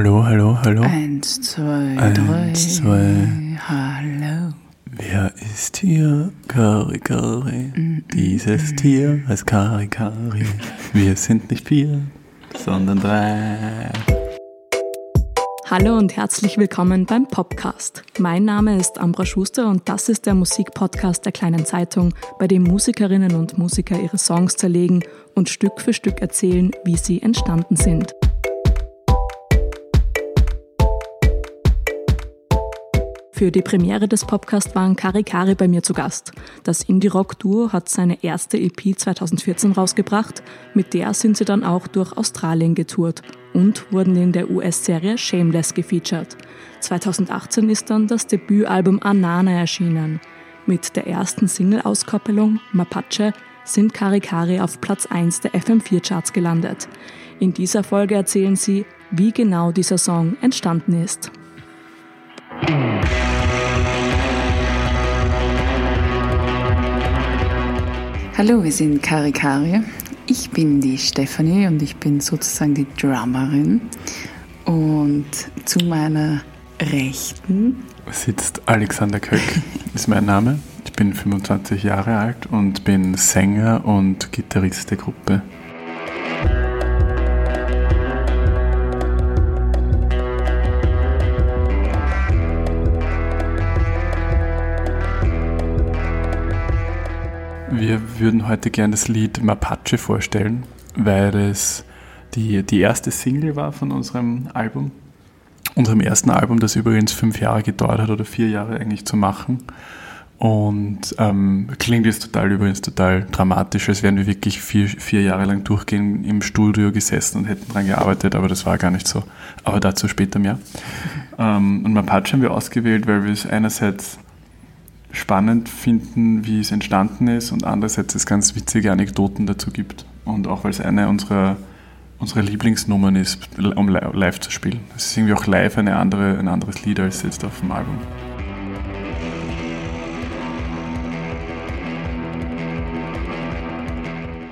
Hallo, hallo, hallo. 1, 2, 3. 1, 2. Hallo. Wer ist hier? Cari Cari. Dieses Tier heißt Cari Cari. Wir sind nicht 4, sondern 3. Hallo und herzlich willkommen beim Podcast. Mein Name ist Ambra Schuster und das ist der Musikpodcast der Kleinen Zeitung, bei dem Musikerinnen und Musiker ihre Songs zerlegen und Stück für Stück erzählen, wie sie entstanden sind. Für die Premiere des Podcasts waren Cari Cari bei mir zu Gast. Das Indie-Rock-Duo hat seine erste EP 2014 rausgebracht, mit der sind sie dann auch durch Australien getourt und wurden in der US-Serie Shameless gefeatured. 2018 ist dann das Debütalbum Anaana erschienen. Mit der ersten Single-Auskoppelung Mapache sind Cari Cari auf Platz 1 der FM4-Charts gelandet. In dieser Folge erzählen sie, wie genau dieser Song entstanden ist. Hallo, wir sind Cari Cari. Ich bin die Stephanie und ich bin sozusagen die Drummerin. Und zu meiner Rechten sitzt Alexander Köck, ist mein Name. Ich bin 25 Jahre alt und bin Sänger und Gitarrist der Gruppe. Wir würden heute gerne das Lied Mapache vorstellen, weil es die erste Single war von unserem Album. Unserem ersten Album, das übrigens 5 Jahre gedauert hat oder 4 Jahre eigentlich zu machen. Und klingt jetzt total dramatisch, als wären wir wirklich 4 Jahre lang durchgehend im Studio gesessen und hätten dran gearbeitet, aber das war gar nicht so. Aber dazu später mehr. Und Mapache haben wir ausgewählt, weil wir es einerseits spannend finden, wie es entstanden ist, und andererseits es ganz witzige Anekdoten dazu gibt. Und auch weil es eine unserer Lieblingsnummern ist, um live zu spielen. Es ist irgendwie auch live ein anderes Lied als jetzt auf dem Album.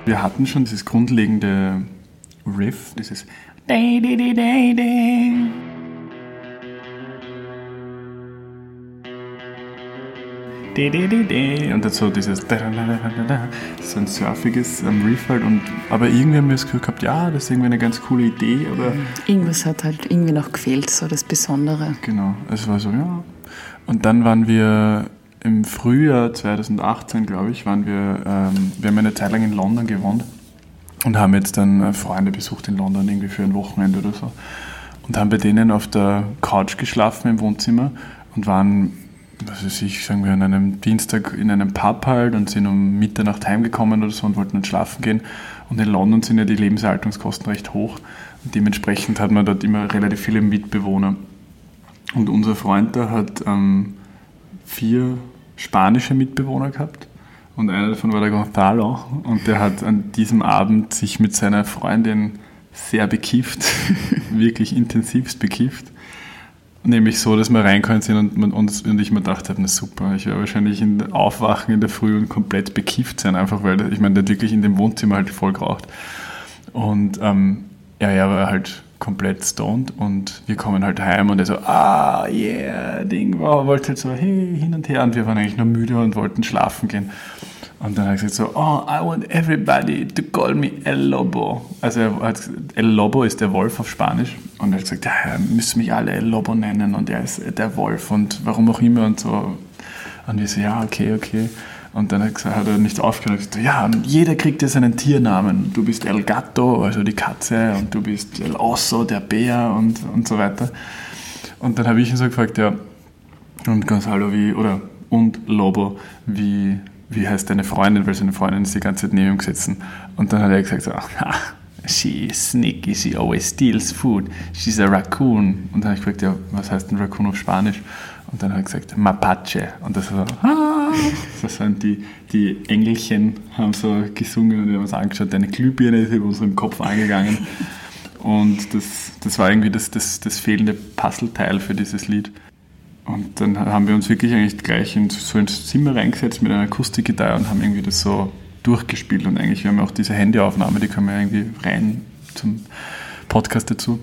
Wir hatten schon dieses grundlegende Riff, dieses Day, Day, Day, Day, Day. Und dazu dieses so ein surfiges Riff halt, und aber irgendwie haben wir das Gefühl gehabt, ja, das ist irgendwie eine ganz coole Idee, aber irgendwas hat halt irgendwie noch gefehlt, so das Besondere. Genau, es war so, ja. Und dann waren wir im Frühjahr 2018, glaube ich, wir haben eine Zeit lang in London gewohnt und haben jetzt dann Freunde besucht in London, irgendwie für ein Wochenende oder so, und haben bei denen auf der Couch geschlafen im Wohnzimmer und waren, was weiß ich, sagen wir an einem Dienstag in einem Pub halt und sind um Mitternacht heimgekommen oder so und wollten dann schlafen gehen. Und in London sind ja die Lebenserhaltungskosten recht hoch. Und dementsprechend hat man dort immer relativ viele Mitbewohner. Und unser Freund da hat 4 spanische Mitbewohner gehabt. Und einer davon war der Gonzalo. Und der hat an diesem Abend sich mit seiner Freundin sehr bekifft, wirklich intensivst bekifft. Nämlich so, dass wir reinkommen sind und ich mir gedacht habe, na super, ich werde wahrscheinlich aufwachen in der Früh und komplett bekifft sein, einfach weil, ich meine, der hat wirklich in dem Wohnzimmer halt voll geraucht. Und er war halt komplett stoned und wir kommen halt heim und er so, wollte halt so, hey, hin und her, und wir waren eigentlich nur müde und wollten schlafen gehen. Und dann hat er gesagt so, oh, I want everybody to call me El Lobo. Also El Lobo ist der Wolf auf Spanisch. Und er hat gesagt, ja, müssen mich alle El Lobo nennen und er ist der Wolf und warum auch immer und so. Und wir so, ja, okay. Und dann hat er nicht aufgehört und gesagt, ja, und jeder kriegt ja seinen Tiernamen. Du bist El Gato, also die Katze, und du bist El Oso, der Bär, und so weiter. Und dann habe ich ihn so gefragt, ja, und Gonzalo, Lobo, wie heißt deine Freundin, weil seine Freundin ist die ganze Zeit neben ihm gesessen. Und dann hat er gesagt, so, she is sneaky, she always steals food, she's a raccoon. Und dann habe ich gefragt, ja, was heißt ein Raccoon auf Spanisch? Und dann hat er gesagt, Mapache. Und das war so, die Engelchen haben so gesungen und wir haben uns angeschaut, eine Glühbirne ist über unseren Kopf angegangen. Und das war irgendwie das fehlende Puzzleteil für dieses Lied. Und dann haben wir uns wirklich eigentlich gleich ins Zimmer reingesetzt mit einer Akustikgitarre und haben irgendwie das so durchgespielt. Und eigentlich, wir haben auch diese Handyaufnahme, die können wir irgendwie rein zum Podcast dazu.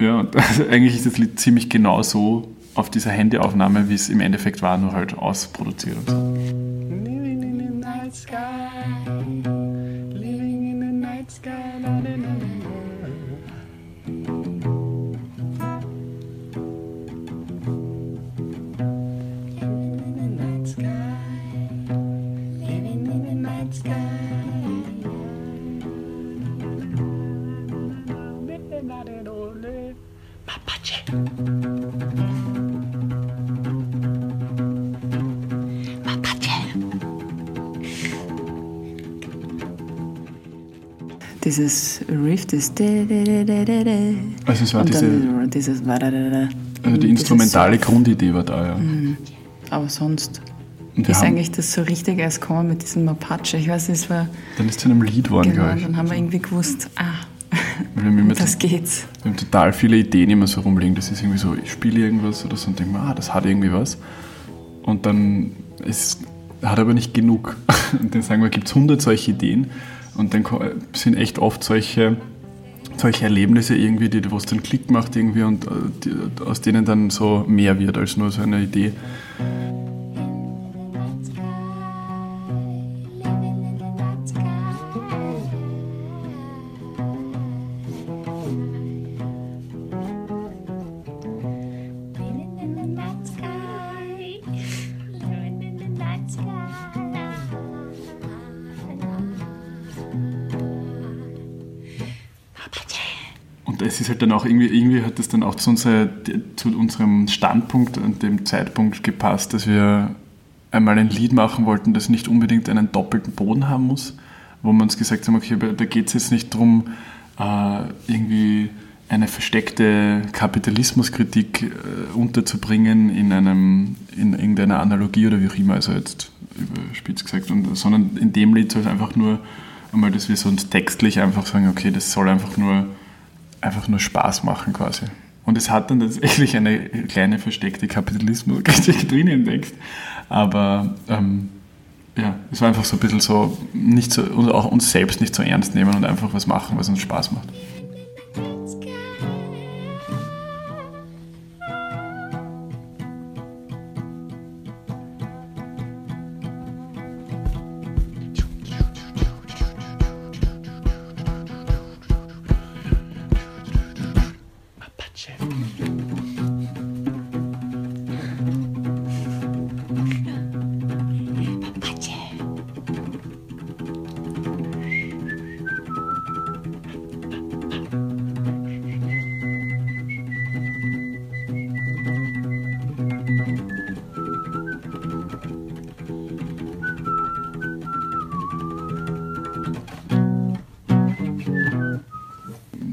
Ja, also eigentlich ist das Lied ziemlich genau so auf dieser Handyaufnahme, wie es im Endeffekt war, nur halt ausproduziert. Living in the night sky, living in the night sky, na, na, na, na. Mapache. Mapache. Dieses Riff, das. Also, es war dieses. Also, die instrumentale Grundidee war da, ja. Aber sonst. Ist eigentlich das so richtig als Korn mit diesem Mapache? Ich weiß nicht, es war. Dann ist es zu einem Lied geworden, genau, gleich. Dann haben wir irgendwie gewusst, das geht's. Wir haben total viele Ideen immer so rumliegen. Das ist irgendwie so, ich spiele irgendwas oder so und denke mir, das hat irgendwie was. Und dann hat aber nicht genug. Und dann sagen wir, gibt es 100 solche Ideen. Und dann sind echt oft solche Erlebnisse irgendwie, wo es dann Klick macht irgendwie und aus denen dann so mehr wird als nur so eine Idee. Es ist halt dann auch irgendwie hat das dann auch zu unserem Standpunkt und dem Zeitpunkt gepasst, dass wir einmal ein Lied machen wollten, das nicht unbedingt einen doppelten Boden haben muss, wo wir uns gesagt haben, okay, da geht es jetzt nicht darum, irgendwie eine versteckte Kapitalismuskritik unterzubringen in irgendeiner Analogie oder wie auch immer, also jetzt überspitzt gesagt, sondern in dem Lied soll es einfach nur einmal, dass wir sonst textlich einfach sagen, okay, das soll einfach nur Spaß machen quasi. Und es hat dann tatsächlich eine kleine versteckte Kapitalismuskritik drin im Text. Aber es war einfach so ein bisschen so, nicht so, auch uns selbst nicht so ernst nehmen und einfach was machen, was uns Spaß macht.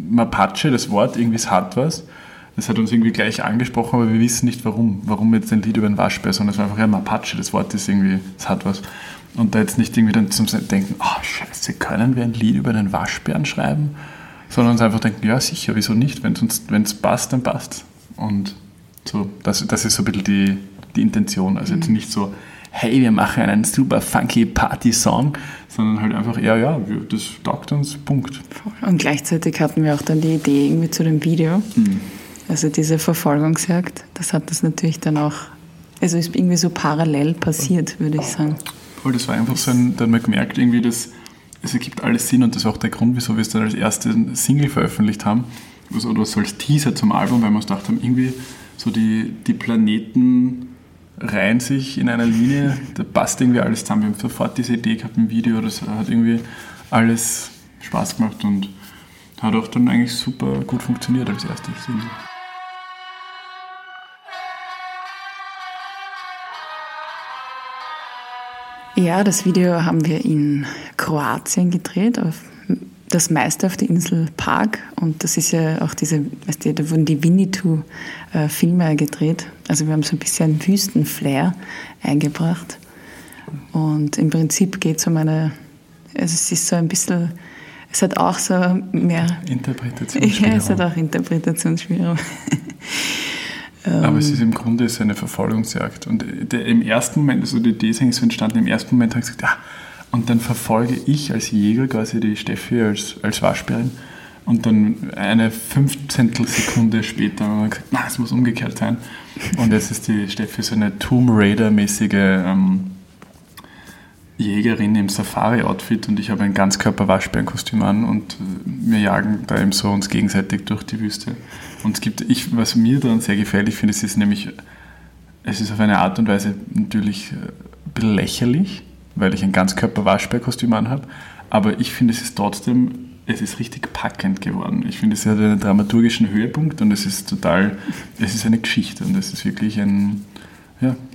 Mapache, das Wort, irgendwie es hat was. Das hat uns irgendwie gleich angesprochen, aber wir wissen nicht warum. Warum jetzt ein Lied über einen Waschbär, sondern es war einfach ja Mapache, das Wort ist irgendwie, es hat was. Und da jetzt nicht irgendwie dann zum Denken, scheiße, können wir ein Lied über einen Waschbären schreiben? Sondern uns einfach denken, ja sicher, wieso nicht? Wenn es passt, dann passt. Und so, das ist so ein bisschen die Intention. Also jetzt nicht so, hey, wir machen einen super funky Party-Song, sondern halt einfach eher, das taugt uns, Punkt. Und gleichzeitig hatten wir auch dann die Idee irgendwie zu dem Video, also diese Verfolgungsjagd, das hat das natürlich dann auch, also ist irgendwie so parallel passiert, würde ich sagen. Voll, das war einfach so, dann man gemerkt irgendwie, dass es ergibt alles Sinn und das war auch der Grund, wieso wir es dann als erste Single veröffentlicht haben, oder so als Teaser zum Album, weil wir uns gedacht haben, irgendwie so die Planeten reihen sich in einer Linie, da passt irgendwie alles zusammen. Wir haben sofort diese Idee gehabt im Video, das hat irgendwie alles Spaß gemacht und hat auch dann eigentlich super gut funktioniert als erstes. Ja, das Video haben wir in Kroatien gedreht, das meiste auf der Insel Park, und das ist ja auch da wurden die Winnetou-Filme gedreht. Also wir haben so ein bisschen einen Wüstenflair eingebracht. Und im Prinzip geht es um es hat auch so mehr Interpretationsspielraum. Ja, es hat auch Interpretationsspielraum. Aber es ist im Grunde so eine Verfolgungsjagd. Und im ersten Moment, also die Idee ist eigentlich so entstanden, im ersten Moment habe ich gesagt, und dann verfolge ich als Jäger quasi die Steffi als Waschbärin Und dann eine 5 Zehntelsekunde später haben wir gesagt, na, es muss umgekehrt sein. Und jetzt ist die Steffi so eine Tomb Raider-mäßige Jägerin im Safari-Outfit und ich habe ein Ganzkörper-Waschbärenkostüm an und wir jagen da eben so uns gegenseitig durch die Wüste. Und es gibt, was mir daran sehr gefällt, ich finde, es ist auf eine Art und Weise natürlich ein bisschen lächerlich, weil ich ein Ganzkörper-Waschbärenkostüm anhabe, aber ich finde, es ist richtig packend geworden. Ich finde, es hat einen dramaturgischen Höhepunkt und es ist eine Geschichte und es ist wirklich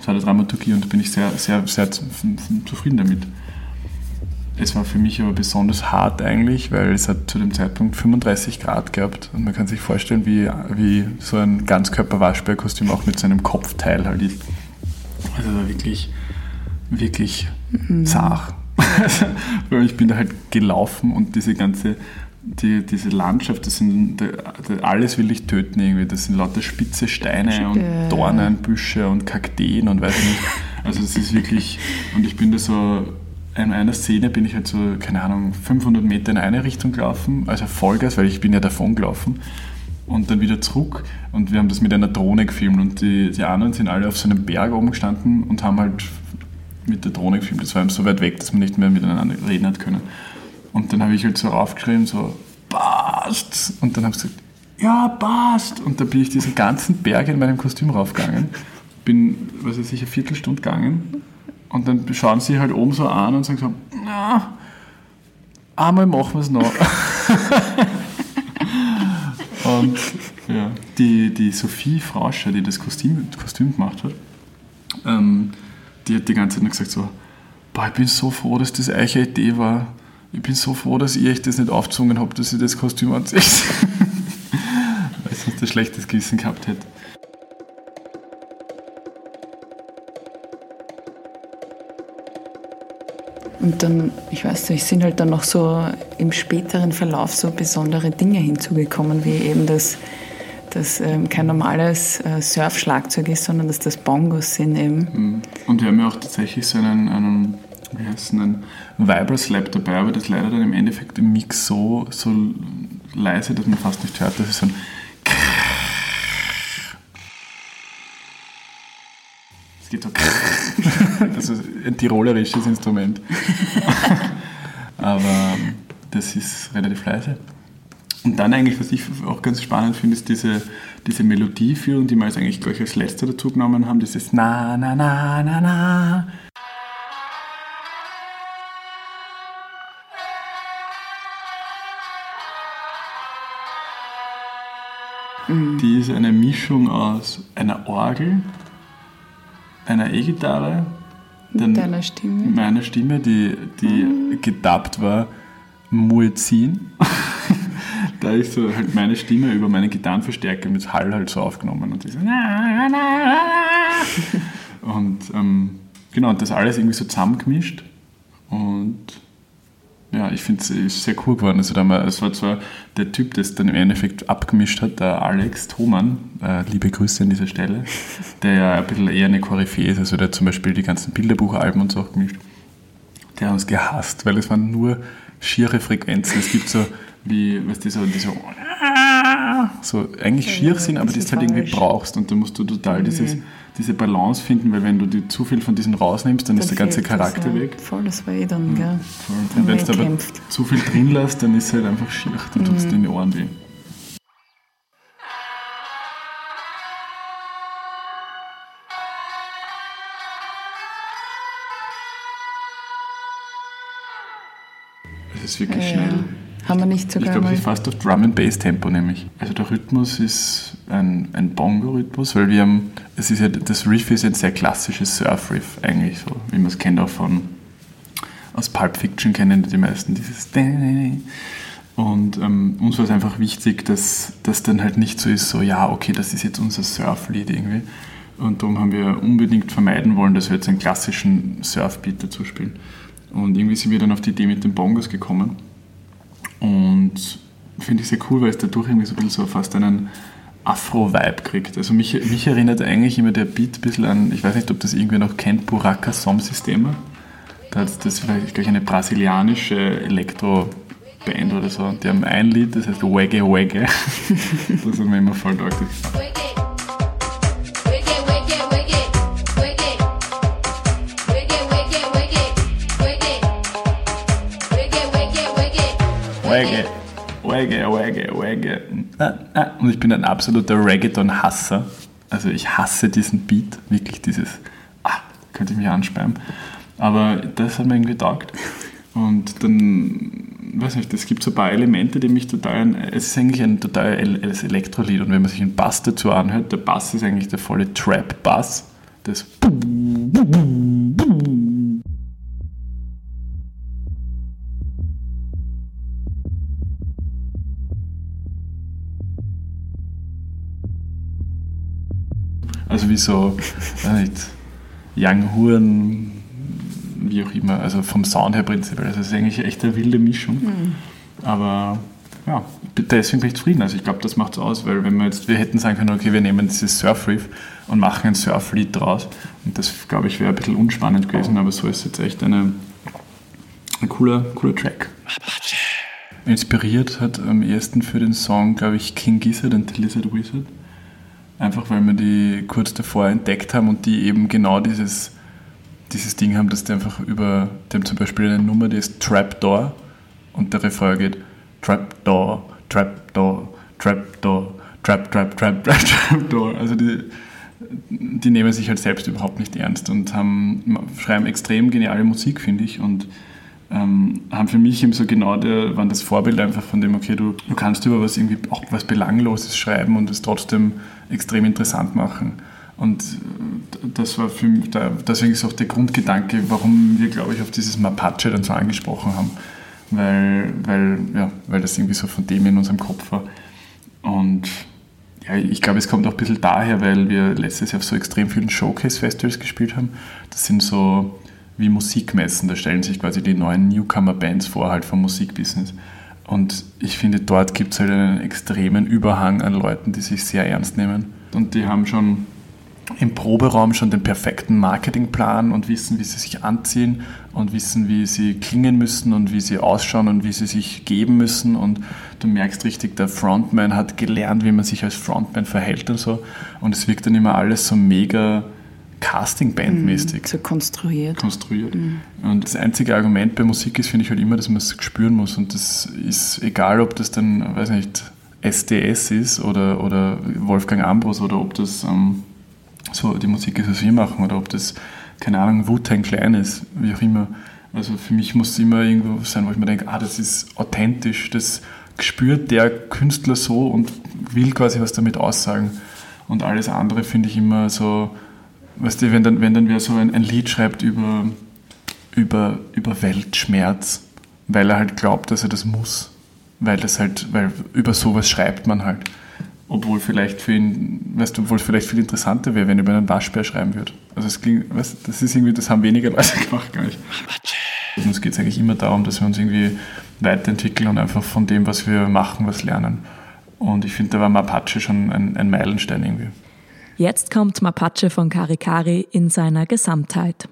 es hat eine Dramaturgie und da bin ich sehr, sehr, sehr zufrieden damit. Es war für mich aber besonders hart eigentlich, weil es hat zu dem Zeitpunkt 35 Grad gehabt und man kann sich vorstellen, wie so ein Ganzkörper-Waschbär-Kostüm auch mit seinem Kopfteil halt ist. Also wirklich, wirklich zart. Weil ich bin da halt gelaufen und diese Landschaft, das sind alles will ich töten irgendwie. Das sind lauter spitze Steine und Dornen, Büsche und Kakteen und weiß nicht. Also das ist wirklich, und ich bin da so, in einer Szene bin ich halt so, keine Ahnung, 500 Meter in eine Richtung gelaufen, also Vollgas, weil ich bin ja davon gelaufen. Und dann wieder zurück und wir haben das mit einer Drohne gefilmt und die anderen sind alle auf so einem Berg oben gestanden und haben halt mit der Drohne gefilmt. Das war eben so weit weg, dass man nicht mehr miteinander reden hat können. Und dann habe ich halt so raufgeschrieben, so, passt! Und dann habe ich gesagt, ja, passt! Und da bin ich diesen ganzen Berg in meinem Kostüm raufgegangen. Bin, was weiß ich, eine Viertelstunde gegangen. Und dann schauen sie halt oben so an und sagen so, na, einmal machen wir es noch. Und ja, die Sophie Frauscher, die das Kostüm gemacht hat, die hat die ganze Zeit nur gesagt so, boah, ich bin so froh, dass das eure Idee war. Ich bin so froh, dass ihr euch das nicht aufgezwungen habt, dass ihr das Kostüm anzieht. Weil ich sonst ein schlechtes Gewissen gehabt hätte. Und dann, ich weiß nicht, sind halt dann noch so im späteren Verlauf so besondere Dinge hinzugekommen, wie eben dass kein normales Surfschlagzeug ist, sondern dass das Bongos sind eben. Und wir haben ja auch tatsächlich so einen wie heißt denn, ein Vibraslap dabei, aber das leider dann im Endeffekt im Mix so leise, dass man fast nicht hört. Das ist so ein Es geht so Das ist ein tirolerisches Instrument. Aber das ist relativ leise. Und dann eigentlich, was ich auch ganz spannend finde, ist diese Melodieführung, die wir jetzt eigentlich gleich als letzte dazu genommen haben, dieses Na, na, na, na, na. Die ist eine Mischung aus einer Orgel, einer E-Gitarre, meiner Stimme, die gedubbt war, Muezzin. Da ist so halt meine Stimme über meine Gitarrenverstärker mit Hall halt so aufgenommen. Und die so und genau, das alles irgendwie so zusammengemischt. Und ja, ich finde, es ist sehr cool geworden. Also es war zwar der Typ, der es dann im Endeffekt abgemischt hat, der Alex Thoman, liebe Grüße an dieser Stelle, der ja ein bisschen eher eine Koryphäe ist, also der hat zum Beispiel die ganzen Bilderbuchalben und so auch gemischt. Der hat uns gehasst, weil es waren nur schiere Frequenzen. Es gibt so, wie, weißt du, so eigentlich schier sind, aber das halt irgendwie brauchst. Und da musst du total diese Balance finden, weil wenn du zu viel von diesen rausnimmst, dann ist der ganze Charakter weg. Voll, das war eh dann, gell. Voll. Und wenn du aber zu viel drin lässt, dann ist es halt einfach schier. Dann tut es dir in die Ohren weh. Es ist wirklich schnell. Haben wir nicht sogar. Ich glaube, es ist fast auf Drum-and-Bass-Tempo nämlich. Also der Rhythmus ist ein Bongo-Rhythmus, weil wir haben, das Riff ist ein sehr klassisches Surf-Riff eigentlich, so wie man es kennt auch aus Pulp Fiction kennen die meisten dieses. Und uns war es einfach wichtig, dass das dann halt nicht so ist, so ja, okay, das ist jetzt unser Surf-Lied irgendwie. Und darum haben wir unbedingt vermeiden wollen, dass wir jetzt einen klassischen Surf-Beat dazu spielen. Und irgendwie sind wir dann auf die Idee mit den Bongos gekommen. Und finde ich sehr cool, weil es dadurch irgendwie so ein bisschen so fast einen Afro-Vibe kriegt. Also mich erinnert eigentlich immer der Beat ein bisschen an, ich weiß nicht, ob das irgendwer noch kennt, Buraca Som Sistema. Das ist vielleicht gleich eine brasilianische Elektro Band oder so, und die haben ein Lied, das heißt Wege Wege. Das hat mir immer voll deutlich gesagt. Wege, Wege, Wege, Wege. Und ich bin ein absoluter Reggaeton-Hasser. Also ich hasse diesen Beat, wirklich dieses, könnte ich mich anspeimen. Aber das hat mir irgendwie taugt. Und dann, weiß nicht, es gibt so ein paar Elemente, die mich total, es ist eigentlich ein totales Elektrolied. Und wenn man sich einen Bass dazu anhört, der Bass ist eigentlich der volle Trap-Bass. Das also wie so, Young Huren, wie auch immer, also vom Sound her prinzipiell. Also es ist eigentlich echt eine wilde Mischung. Mhm. Aber ja, deswegen bin ich zufrieden. Also ich glaube, das macht es aus, weil wenn wir jetzt, wir hätten sagen können, okay, wir nehmen dieses Surfriff und machen ein Surflied draus. Und das, glaube ich, wäre ein bisschen unspannend gewesen, aber so ist jetzt echt ein cooler Track. Inspiriert hat am ersten für den Song, glaube ich, King Gizzard and the Lizard Wizard. Einfach weil wir die kurz davor entdeckt haben und die eben genau dieses Ding haben, dass die einfach über dem zum Beispiel eine Nummer, die ist Trapdoor und der Refrain geht Trapdoor, Trapdoor, Trapdoor, Trap, Trap, Trap, Trap, Trapdoor. Also die nehmen sich halt selbst überhaupt nicht ernst und schreiben extrem geniale Musik, finde ich, und haben für mich eben so genau waren das Vorbild einfach von dem, okay, du kannst über was irgendwie auch was Belangloses schreiben und es trotzdem extrem interessant machen. Und das war für mich, deswegen ist auch der Grundgedanke, warum wir, glaube ich, auf dieses Mapache dann so angesprochen haben, weil das irgendwie so von dem in unserem Kopf war. Und ja, ich glaube, es kommt auch ein bisschen daher, weil wir letztes Jahr auf so extrem vielen Showcase-Festivals gespielt haben. Das sind so wie Musikmessen, da stellen sich quasi die neuen Newcomer-Bands vor, halt vom Musikbusiness. Und ich finde, dort gibt es halt einen extremen Überhang an Leuten, die sich sehr ernst nehmen. Und die haben schon im Proberaum schon den perfekten Marketingplan und wissen, wie sie sich anziehen und wissen, wie sie klingen müssen und wie sie ausschauen und wie sie sich geben müssen. Und du merkst richtig, der Frontman hat gelernt, wie man sich als Frontman verhält und so. Und es wirkt dann immer alles so mega Casting-Band-mäßig. So konstruiert. Mhm. Und das einzige Argument bei Musik ist, finde ich, halt immer, dass man es spüren muss. Und das ist egal, ob das dann, weiß nicht, SDS ist oder Wolfgang Ambros oder ob das so die Musik ist, was wir machen, oder ob das, keine Ahnung, Wu-Tang Clan ist, wie auch immer. Also für mich muss es immer irgendwo sein, wo ich mir denke, das ist authentisch, das spürt der Künstler so und will quasi was damit aussagen. Und alles andere finde ich immer so. Weißt du, wenn dann wer so ein Lied schreibt über Weltschmerz, weil er halt glaubt, dass er das muss. Weil über sowas schreibt man halt. Obwohl vielleicht für ihn, viel interessanter wäre, wenn er über einen Waschbär schreiben würde. Also es klingt, das ist irgendwie, das haben weniger Leute gemacht, gar nicht. Uns geht es eigentlich immer darum, dass wir uns irgendwie weiterentwickeln und einfach von dem, was wir machen, was lernen. Und ich finde, da war Mapache schon ein Meilenstein irgendwie. Jetzt kommt Mapache von Cari Cari in seiner Gesamtheit.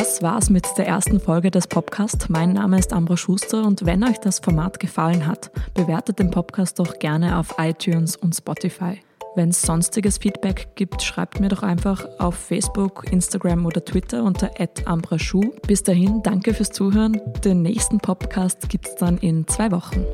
Das war's mit der ersten Folge des Podcasts. Mein Name ist Ambra Schuster und wenn euch das Format gefallen hat, bewertet den Podcast doch gerne auf iTunes und Spotify. Wenn es sonstiges Feedback gibt, schreibt mir doch einfach auf Facebook, Instagram oder Twitter unter @ambraschu. Bis dahin, danke fürs Zuhören. Den nächsten Podcast gibt's dann in 2 Wochen.